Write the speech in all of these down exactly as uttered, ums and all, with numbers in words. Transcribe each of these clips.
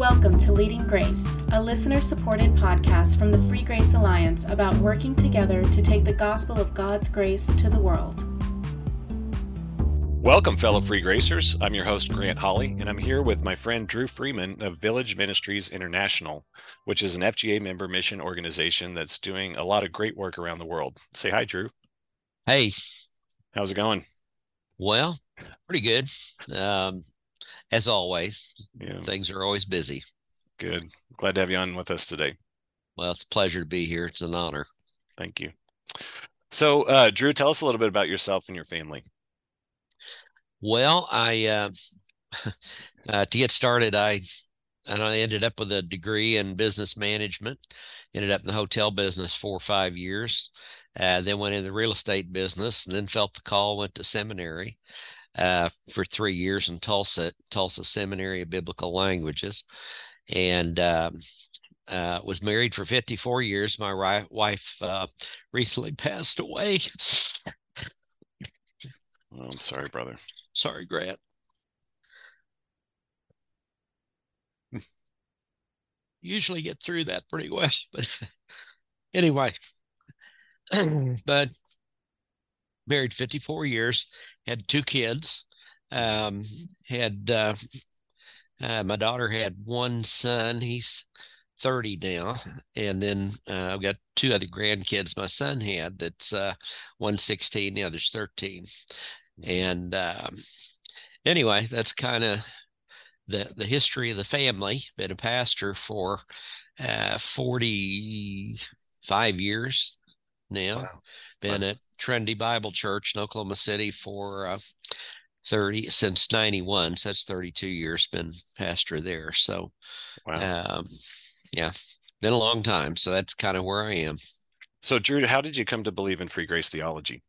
Welcome to Leading Grace, a listener-supported podcast from the Free Grace Alliance about working together to take the gospel of God's grace to the world. Welcome, fellow Free Gracers. I'm your host, Grant Hawley, and I'm here with my friend Drue Freeman of Village Ministries International, which is an F G A member mission organization that's doing a lot of great work around the world. Say hi, Drue. Hey. How's it going? Well, pretty good. Um, As always, yeah. Things are always busy. Good. Glad to have you on with us today. Well, it's a pleasure to be here. It's an honor. Thank you. So, uh, Drue, tell us a little bit about yourself and your family. Well, I uh, uh, to get started, I and I ended up with a degree in business management. Ended up in the hotel business four or five years. Uh, then went into the real estate business, and then felt the call. Went to seminary. Uh, for three years in Tulsa, Tulsa Seminary of Biblical Languages, and uh, uh, was married for fifty-four years. My ri- wife uh, recently passed away. Oh, I'm sorry, brother. Sorry, Grant. Usually get through that pretty well, but anyway, but. Married fifty-four years, had two kids, um, had uh, uh, my daughter had one son. He's thirty now. And then uh, I've got two other grandkids my son had. That's uh, one's sixteen, the other's thirteen. And um, anyway, that's kind of the, the history of the family. Been a pastor for uh, forty-five years now. Wow. Been at Trinity Bible Church in Oklahoma City for uh, thirty since ninety-one, so that's thirty-two years. Been pastor there, so wow. um, yeah, been a long time. So that's kind of where I am. So, Drue, how did you come to believe in free grace theology?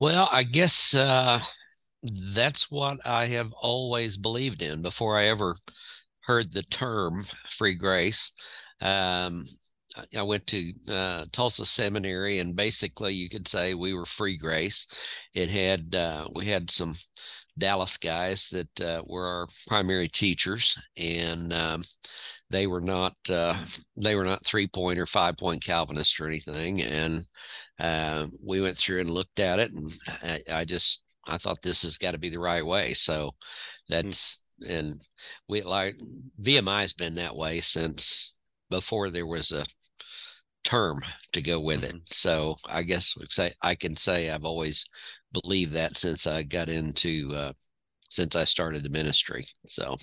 Well, I guess uh, that's what I have always believed in before I ever heard the term free grace. Um, I went to uh, Tulsa Seminary, and basically you could say we were free grace. It had uh, we had some Dallas guys that uh, were our primary teachers, and um, they were not uh, they were not three point or five point Calvinists or anything. And uh, we went through and looked at it, and I, I just I thought this has got to be the right way. So that's mm-hmm. and we like V M I has been that way since before there was a term to go with it. So I guess we say I can say I've always believed that since I got into uh, since I started the ministry. So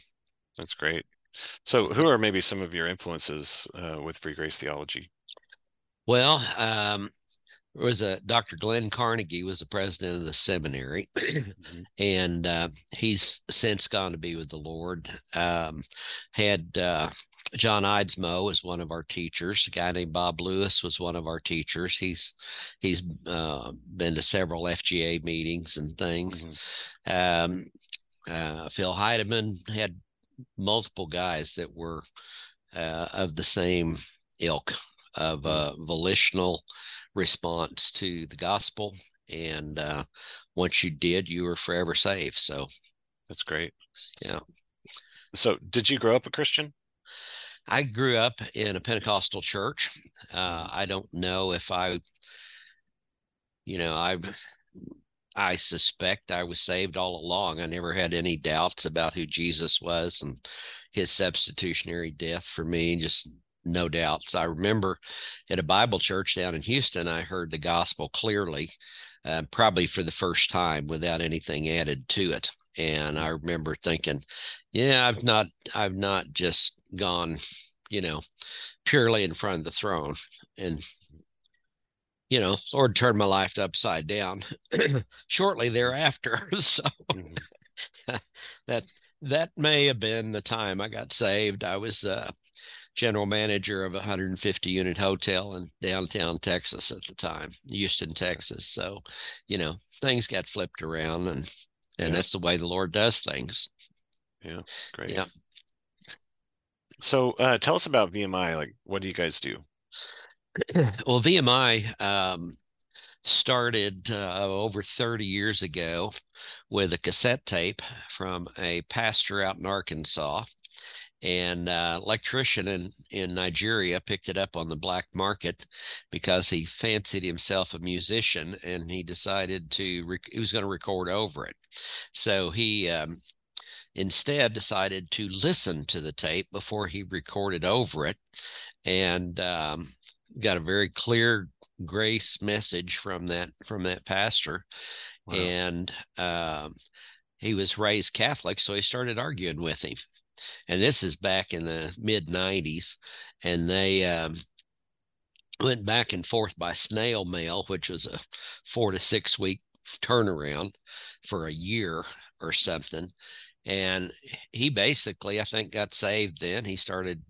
that's great. So who are maybe some of your influences uh, with free grace theology? Well, um, there was a Doctor Glenn Carnegie was the president of the seminary, mm-hmm. and uh, he's since gone to be with the Lord. Um, had uh, John Idesmo is one of our teachers. A guy named Bob Lewis was one of our teachers. He's he's uh, been to several F G A meetings and things. Mm-hmm. Um, uh, Phil Heidemann had multiple guys that were uh, of the same ilk of uh, volitional response to the gospel. And uh, once you did, you were forever saved. So that's great. Yeah. So did you grow up a Christian? I grew up in a Pentecostal church. Uh, I don't know if I, you know, I, I suspect I was saved all along. I never had any doubts about who Jesus was and his substitutionary death for me. Just no doubts. I remember at a Bible church down in Houston, I heard the gospel clearly, uh, probably for the first time without anything added to it. And I remember thinking, yeah, I've not, I've not just gone, you know, purely in front of the throne and, you know, Lord turned my life upside down shortly thereafter. So that, that may have been the time I got saved. I was uh general manager of a one hundred fifty unit hotel in downtown Texas at the time, Houston, Texas. So, you know, things got flipped around and, and yeah. That's the way the Lord does things. Yeah. Great. Yeah. So uh, tell us about V M I. Like, what do you guys do? Well, V M I um, started uh, over thirty years ago with a cassette tape from a pastor out in Arkansas. and uh, electrician in, in Nigeria picked it up on the black market because he fancied himself a musician, and he decided to, rec- he was going to record over it. So he um, instead decided to listen to the tape before he recorded over it, and um, got a very clear grace message from that, from that pastor. Wow. And um, he was raised Catholic, so he started arguing with him. And this is back in the mid nineties, and they um, went back and forth by snail mail, which was a four to six week turnaround for a year or something. And he basically, I think, got saved then. He started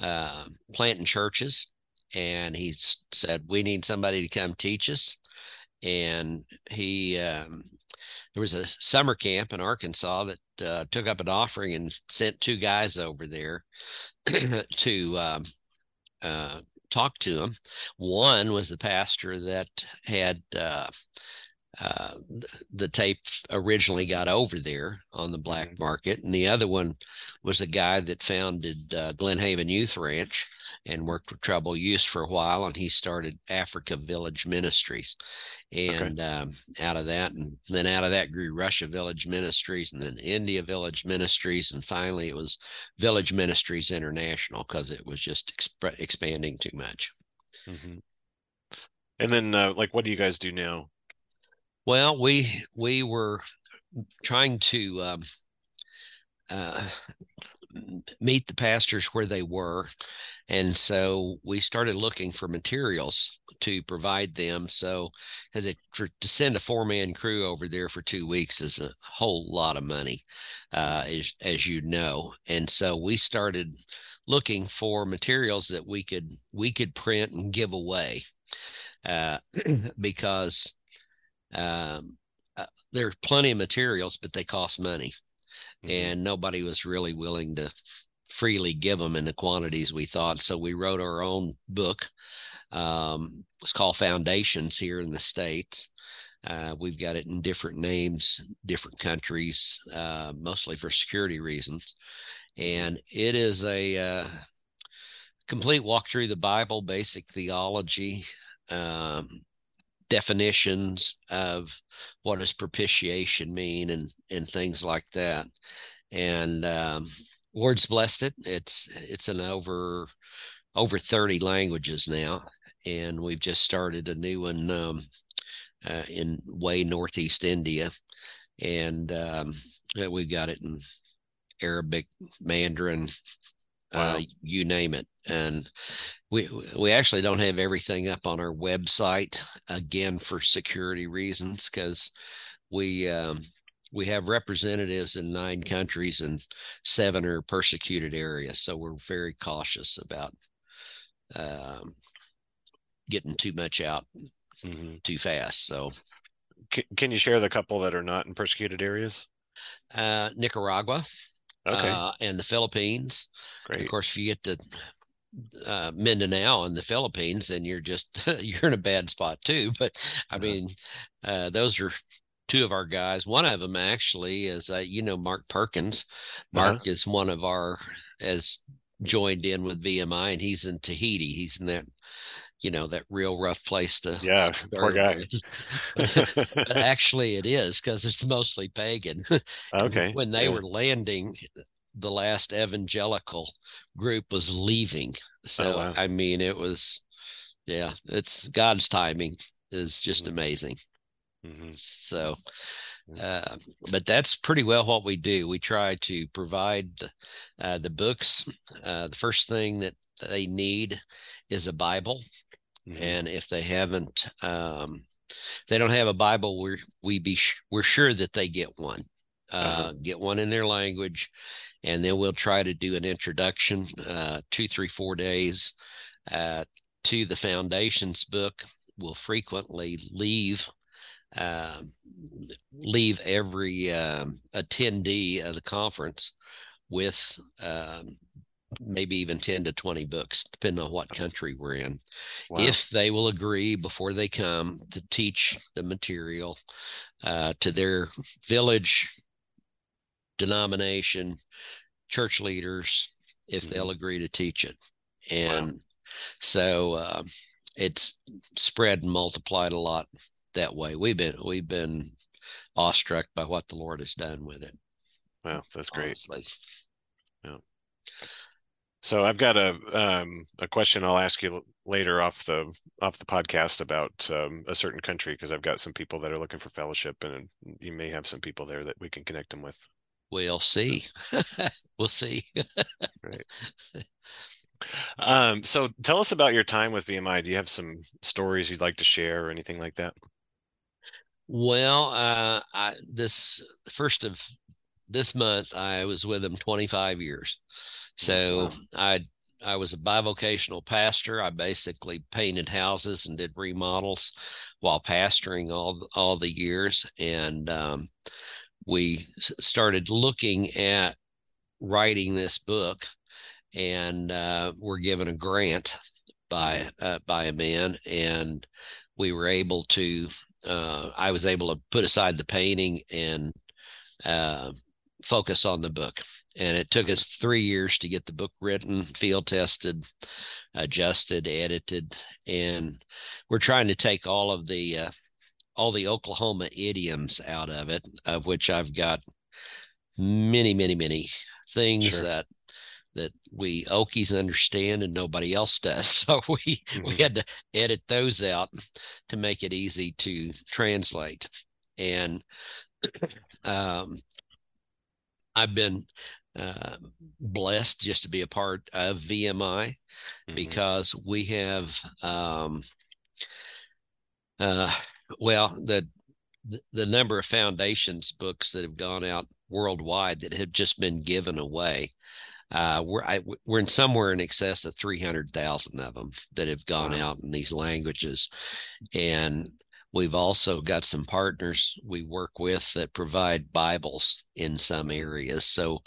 uh, planting churches, and he said, we need somebody to come teach us. And he, um, there was a summer camp in Arkansas that uh, took up an offering and sent two guys over there to um, uh, talk to him. One was the pastor that had uh, uh, the tape originally got over there on the black mm-hmm. market, and the other one was a guy that founded uh, Glenhaven Youth Ranch and worked with troubled youth for a while, and he started Africa Village Ministries, and okay. um, out of that, and then out of that grew Russia Village Ministries, and then India Village Ministries, and finally it was Village Ministries International, because it was just exp- expanding too much. Mm-hmm. And then, uh, like, what do you guys do now? Well, we we were trying to um, uh, meet the pastors where they were. And so we started looking for materials to provide them. So as it, for, to send a four-man crew over there for two weeks is a whole lot of money, uh, as, as you know. And so we started looking for materials that we could we could print and give away, uh, because um, uh, there are plenty of materials, but they cost money, mm-hmm. and nobody was really willing to freely give them in the quantities we thought. So we wrote our own book. Um, it's called Foundations here in the States. Uh, we've got it in different names, different countries, uh, mostly for security reasons. And it is a uh, complete walk through the Bible, basic theology, um, definitions of what does propitiation mean, and, and things like that. And, um, Lord's blessed it. It's it's in over over thirty languages now, and we've just started a new one um, uh, in way northeast India, and um, we've got it in Arabic, Mandarin, wow. uh, you name it. And we we actually don't have everything up on our website, again for security reasons, because we. Um, We have representatives in nine countries, and seven are persecuted areas. So we're very cautious about um, getting too much out mm-hmm. too fast. So, C- can you share the couple that are not in persecuted areas? Uh, Nicaragua, okay, uh, and the Philippines. Great. Of course, if you get to uh, Mindanao and the Philippines, then you're just you're in a bad spot too. But I uh-huh. mean, uh, those are. Two of our guys. One of them actually is, uh, you know, Mark Perkins. Mark uh-huh. is one of our, has joined in with V M I, and he's in Tahiti. He's in that, you know, that real rough place to. Yeah, poor guy. But actually, it is, because it's mostly pagan. Okay. When they yeah. were landing, the last evangelical group was leaving. So, oh, wow. I mean, it was, yeah, it's God's timing is just mm-hmm. amazing. Mm-hmm. So, uh, but that's pretty well what we do. We try to provide uh, the books. Uh, the first thing that they need is a Bible, mm-hmm. and if they haven't, um, if they don't have a Bible, we're we be sh- we're sure that they get one, uh, mm-hmm. get one in their language, and then we'll try to do an introduction, uh, two, three, four days uh, to the Foundations book. We'll frequently leave. Uh, leave every uh, attendee of the conference with uh, maybe even ten to twenty books, depending on what country we're in. Wow. If they will agree before they come to teach the material uh, to their village, denomination, church leaders if mm-hmm. they'll agree to teach it. And wow. so uh, it's spread and multiplied a lot that way. We've been we've been awestruck by what the Lord has done with it. Wow, that's great. Honestly. Yeah. So I've got a um, a question I'll ask you later off the off the podcast about um, a certain country, because I've got some people that are looking for fellowship, and you may have some people there that we can connect them with. We'll see. We'll see. Right. Um, so tell us about your time with V M I. Do you have some stories you'd like to share or anything like that? Well, uh, I, this first of this month, I was with them twenty-five years. So wow. I I was a bivocational pastor. I basically painted houses and did remodels while pastoring all all the years. And um, we started looking at writing this book, and uh, we're given a grant by uh, by a man, and we were able to. Uh, I was able to put aside the painting and uh, focus on the book. And it took us three years to get the book written, field tested, adjusted, edited, and we're trying to take all of the uh, all the Oklahoma idioms out of it, of which I've got many, many, many things sure. that that we Okies understand and nobody else does. So we mm-hmm. we had to edit those out to make it easy to translate. And um, I've been uh, blessed just to be a part of V M I mm-hmm. because we have, um, uh, well, the the number of Foundations books that have gone out worldwide that have just been given away. Uh, we're I, we're in somewhere in excess of three hundred thousand of them that have gone wow. out in these languages. And we've also got some partners we work with that provide Bibles in some areas. So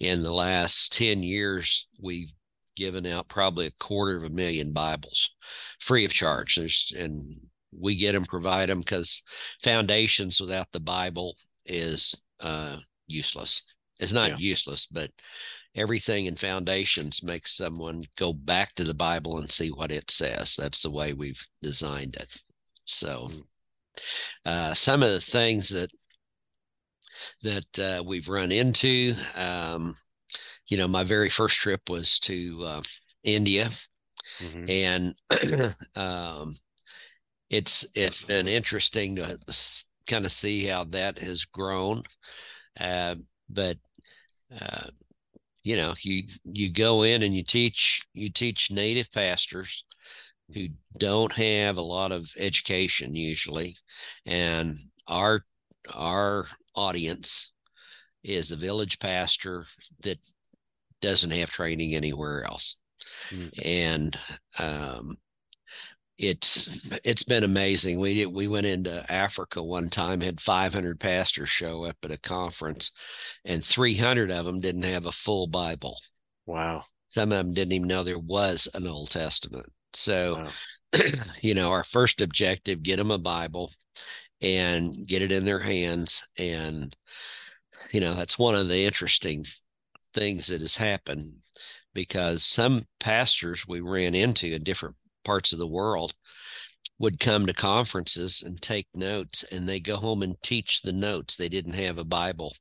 in the last ten years, we've given out probably a quarter of a million Bibles free of charge. There's, and we get them, provide them, because Foundations without the Bible is uh, useless. It's not yeah. useless, but everything in Foundations makes someone go back to the Bible and see what it says. That's the way we've designed it. So uh, some of the things that that uh, we've run into, um, you know, my very first trip was to uh, India, mm-hmm. and um, it's it's been interesting to kind of see how that has grown. Uh, but uh, you know, you you go in and you teach you teach native pastors who don't have a lot of education usually, and our our audience is a village pastor that doesn't have training anywhere else, mm-hmm. and um, it's it's been amazing. We did, we went into Africa one time, had five hundred pastors show up at a conference, and three hundred of them didn't have a full Bible. Wow! Some of them didn't even know there was an Old Testament. So, wow. you know, our first objective, get them a Bible and get it in their hands. And, you know, that's one of the interesting things that has happened, because some pastors we ran into in different parts of the world would come to conferences and take notes, and they go home and teach the notes. They didn't have a Bible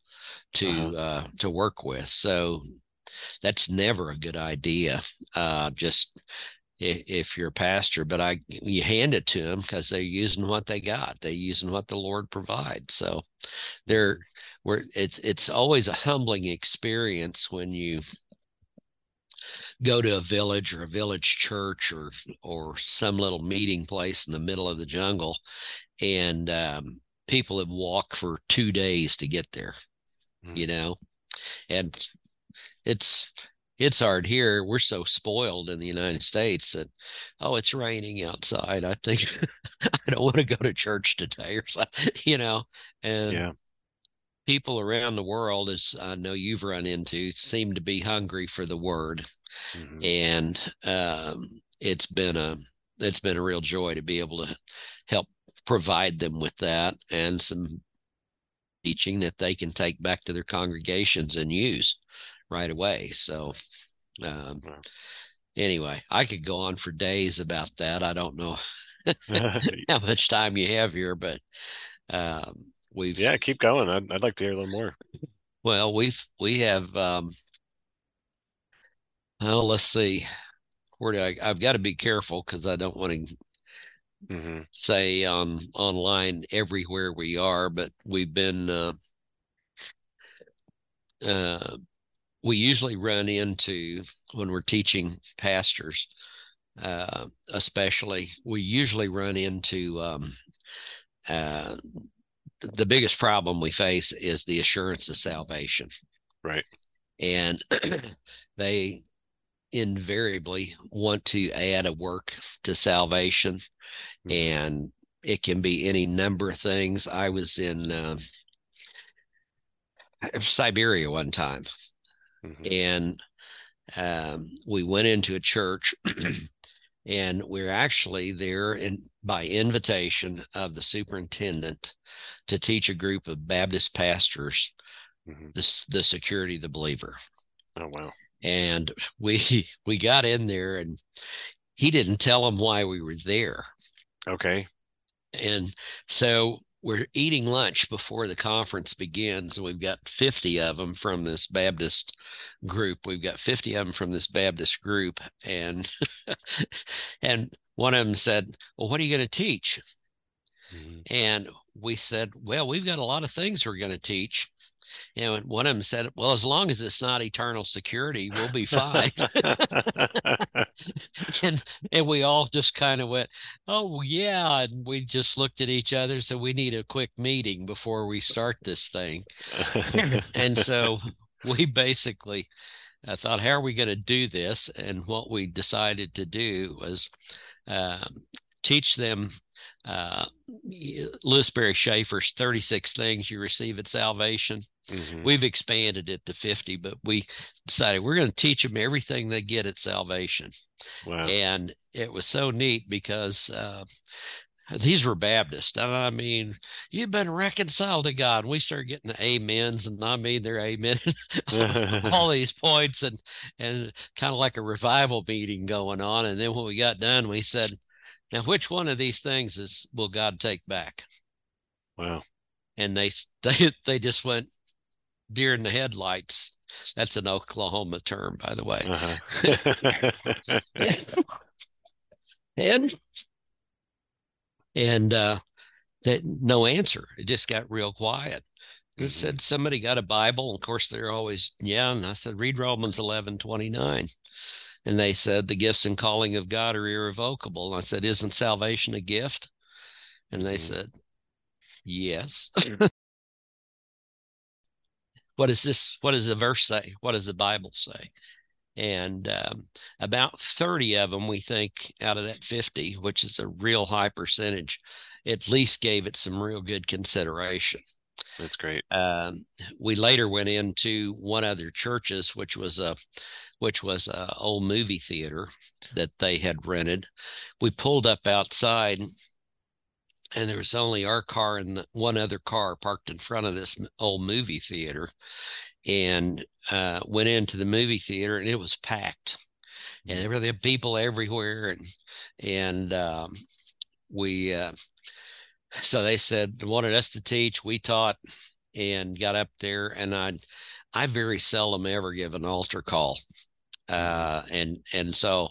to, uh-huh. uh, to work with. So that's never a good idea. Uh, just, if you're a pastor, but I, you hand it to them because they're using what they got. They're using what the Lord provides. So they're, we're, it's, it's always a humbling experience when you go to a village or a village church or, or some little meeting place in the middle of the jungle, and um, people have walked for two days to get there, mm-hmm. you know, and it's, It's hard here. We're so spoiled in the United States that, oh, it's raining outside. I think I don't want to go to church today or something, you know, and yeah. people around the world, as I know you've run into, seem to be hungry for the word. Mm-hmm. And um, it's been a, it's been a real joy to be able to help provide them with that and some teaching that they can take back to their congregations and use. right away. So um, wow. Anyway, I could go on for days about that. I don't know how much time you have here, but um, we've yeah, keep going. I'd, I'd like to hear a little more. Well, we've we have. Um, oh, let's see. Where do I? I've got to be careful because I don't want to mm-hmm. say on online everywhere we are, but we've been. Uh, uh, we usually run into when we're teaching pastors, uh, especially we usually run into um, uh, the biggest problem we face is the assurance of salvation. Right. And they invariably want to add a work to salvation, mm-hmm. and it can be any number of things. I was in uh, Siberia one time. Mm-hmm. And um, we went into a church and we're actually there in, by invitation of the superintendent to teach a group of Baptist pastors, mm-hmm. the, the security of the believer. Oh, wow. And we, we got in there and he didn't tell them why we were there. Okay. And so we're eating lunch before the conference begins, and we've got fifty of them from this Baptist group. We've got fifty of them from this Baptist group, and and one of them said, "Well, what are you going to teach?" Mm-hmm. And we said, "Well, we've got a lot of things we're going to teach." And one of them said, "Well, as long as it's not eternal security, we'll be fine." and and we all just kind of went, "Oh yeah," and we just looked at each other. So we need a quick meeting before we start this thing. And so we basically uh, thought, "How are we going to do this?" And what we decided to do was uh, teach them uh Lewis Berry Schaefer's thirty-six things you receive at salvation. Mm-hmm. We've expanded it to fifty, but we decided we're going to teach them everything they get at salvation. Wow. And it was so neat because uh these were Baptists. And I mean, you've been reconciled to God. We started getting the amens, and I mean, they're amen, all these points, and and kind of like a revival meeting going on. And then when we got done, we said, "Now, which one of these things is will God take back?" Wow. And they they they just went deer in the headlights. That's an Oklahoma term, by the way. Uh-huh. and and uh, that no answer. It just got real quiet. It mm-hmm. said somebody got a Bible. Of course, they're always, yeah. And I said, "Read Romans eleven twenty-nine. And they said, "The gifts and calling of God are irrevocable." And I said, "Isn't salvation a gift?" And they mm-hmm. said, "Yes." What is this? What does the verse say? What does the Bible say? And um, about thirty of them, we think, out of that fifty, which is a real high percentage, at least gave it some real good consideration. That's great. Um, we later went into one other church's, which was a, which was a old movie theater that they had rented. We pulled up outside, and there was only our car and one other car parked in front of this old movie theater, and uh, went into the movie theater, and it was packed, mm-hmm. and there were the people everywhere, and and um, we. Uh, So they said, wanted us to teach. We taught and got up there. And I, I very seldom ever give an altar call. Uh, and, and so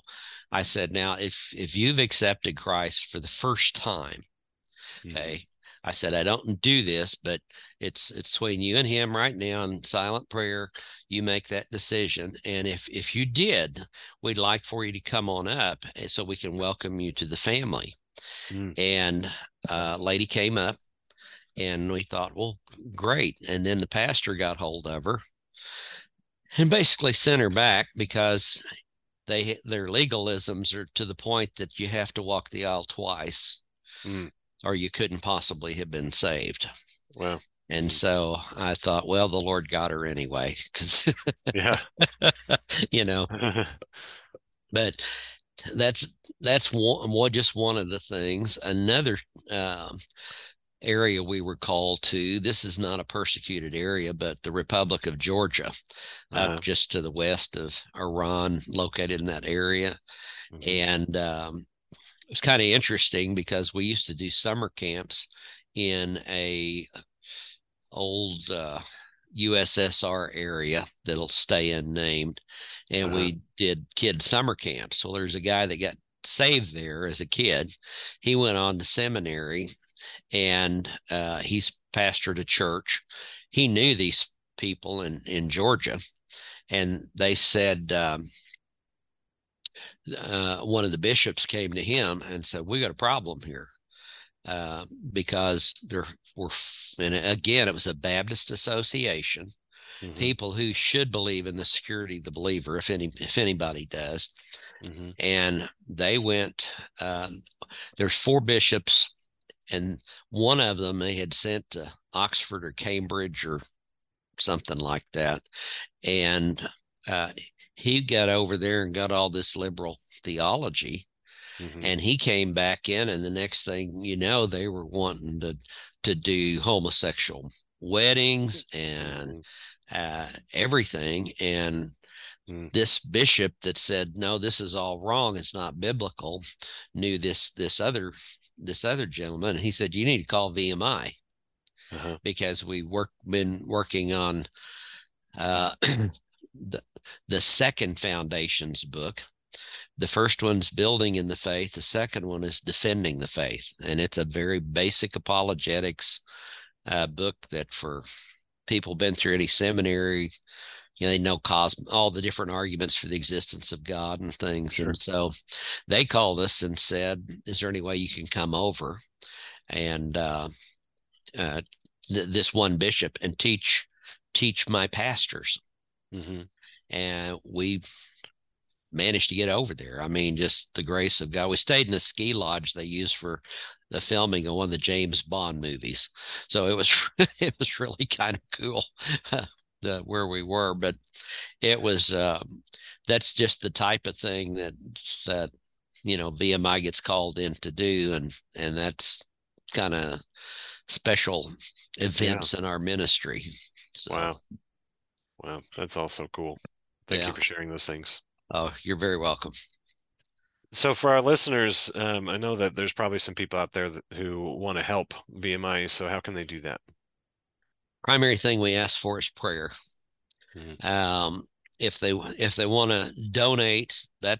I said, now, if, if you've accepted Christ for the first time, mm-hmm. okay, I said, I don't do this, but it's, it's between you and him right now in silent prayer. You make that decision. And if, if you did, we'd like for you to come on up so we can welcome you to the family. Mm. And a lady came up, and we thought, well, great. And then the pastor got hold of her and basically sent her back because they their legalisms are to the point that you have to walk the aisle twice, mm. or you couldn't possibly have been saved. Wow. And so I thought, well, the Lord got her anyway, because yeah, you know, but. That's that's one, well, just one of the things. Another um, area we were called to. This is not a persecuted area, but the Republic of Georgia, uh-huh. up just to the west of Iran, located in that area. Mm-hmm. And um, it was kind of interesting because we used to do summer camps in a old uh, U S S R area that'll stay unnamed. And uh-huh. we did kid summer camps. Well, there's a guy that got saved there as a kid. He went on to seminary, and uh, he's pastored a church. He knew these people in, in Georgia, and they said um, uh, one of the bishops came to him and said, "We got a problem here." Uh, because there were, and again, it was a Baptist association, mm-hmm. people who should believe in the security of the believer, if any, if anybody does. Mm-hmm. And they went, uh, there's four bishops, and one of them they had sent to Oxford or Cambridge or something like that. And uh, he got over there and got all this liberal theology. Mm-hmm. And he came back in, and the next thing you know, they were wanting to to do homosexual weddings and uh, everything. And mm-hmm. this bishop that said, "No, this is all wrong. It's not biblical," knew this this other this other gentleman. And he said, "You need to call V M I uh-huh. because we work been working on uh, the the second Foundations book." The first one's Building in the Faith. The second one is Defending the Faith. And it's a very basic apologetics uh, book that for people been through any seminary, you know, they know cosmo- all the different arguments for the existence of God and things. Sure. And so they called us and said, "Is there any way you can come over and uh, uh, th- this one bishop and teach teach my pastors?" Mm-hmm. And we managed to get over there. I mean, just the grace of God. We stayed in a ski lodge they used for the filming of one of the James Bond movies. So it was it was really kind of cool uh, the, where we were, but it was um, that's just the type of thing that that you know V M I gets called in to do, and and that's kind of special events yeah. in our ministry. So, wow, wow, that's also cool. Thank yeah. you for sharing those things. Oh, you're very welcome. So for our listeners, um, I know that there's probably some people out there that, who want to help V M I. So how can they do that? Primary thing we ask for is prayer. Mm-hmm. Um, if they if they want to donate, that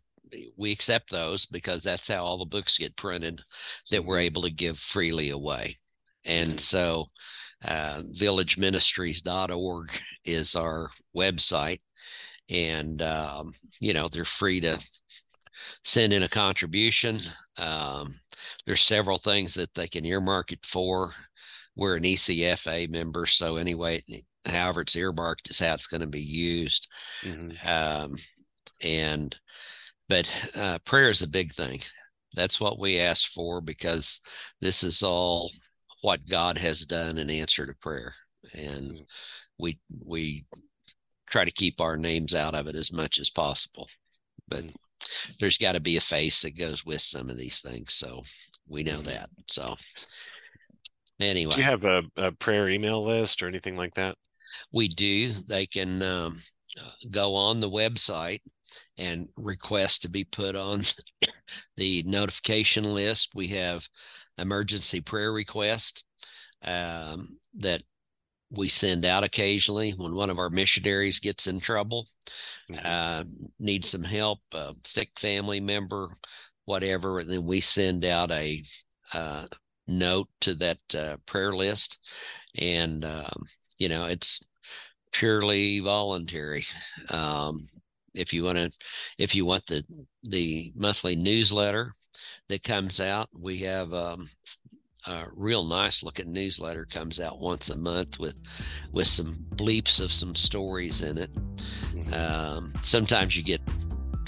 we accept those, because that's how all the books get printed that we're able to give freely away. And mm-hmm. so uh, village ministries dot org is our website. And, um, you know, they're free to send in a contribution. Um, there's several things that they can earmark it for. We're an E C F A member. So anyway, however it's earmarked is how it's going to be used. Mm-hmm. Um, and, but uh, prayer is a big thing. That's what we ask for, because this is all what God has done in answer to prayer. And we, we, try to keep our names out of it as much as possible, but there's got to be a face that goes with some of these things. So we know that. So anyway, do you have a, a prayer email list or anything like that? We do. They can um, go on the website and request to be put on the notification list. We have emergency prayer requests um, that we send out occasionally when one of our missionaries gets in trouble, mm-hmm. uh, needs some help, a sick family member, whatever. And then we send out a uh, note to that uh, prayer list. And, um, you know, it's purely voluntary. Um, if you want to, if you want the, the monthly newsletter that comes out, we have, um, a real nice looking newsletter comes out once a month with with some bleeps of some stories in it. Um, sometimes you get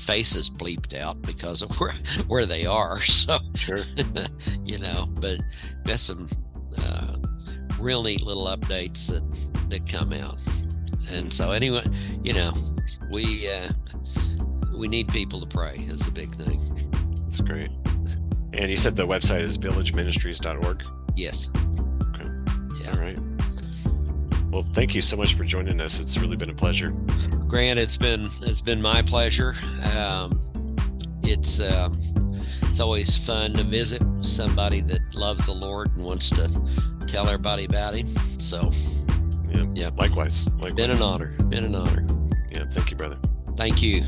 faces bleeped out because of where where they are. So, sure. you know, but that's some uh, real neat little updates that, that come out. And so anyway, you know, we uh, we need people to pray is the big thing. That's great. And you said the website is village ministries dot org? Yes. Yeah. All right. Well, thank you so much for joining us. It's really been a pleasure. Grant, it's been it's been my pleasure. Um, it's uh, it's always fun to visit somebody that loves the Lord and wants to tell everybody about Him. So, yeah, yeah. Likewise, likewise. Been an honor. Been an honor. Yeah, thank you, brother. Thank you.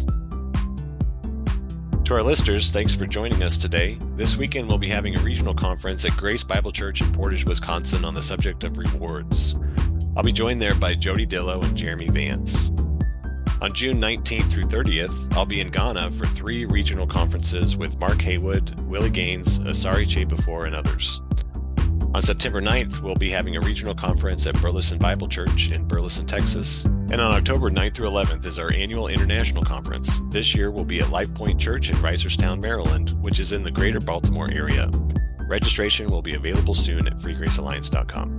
To our listeners, thanks for joining us today. This weekend, we'll be having a regional conference at Grace Bible Church in Portage, Wisconsin on the subject of rewards. I'll be joined there by Jody Dillo and Jeremy Vance. On June nineteenth through thirtieth, I'll be in Ghana for three regional conferences with Mark Haywood, Willie Gaines, Asari Chebefor, and others. On September ninth, we'll be having a regional conference at Burleson Bible Church in Burleson, Texas. And on October ninth through eleventh is our annual international conference. This year we'll be at Life Point Church in Reisterstown, Maryland, which is in the greater Baltimore area. Registration will be available soon at free grace alliance dot com.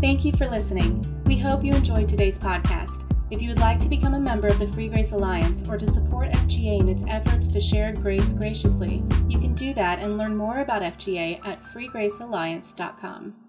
Thank you for listening. We hope you enjoyed today's podcast. If you would like to become a member of the Free Grace Alliance or to support F G A in its efforts to share grace graciously, you can do that and learn more about F G A at free grace alliance dot com.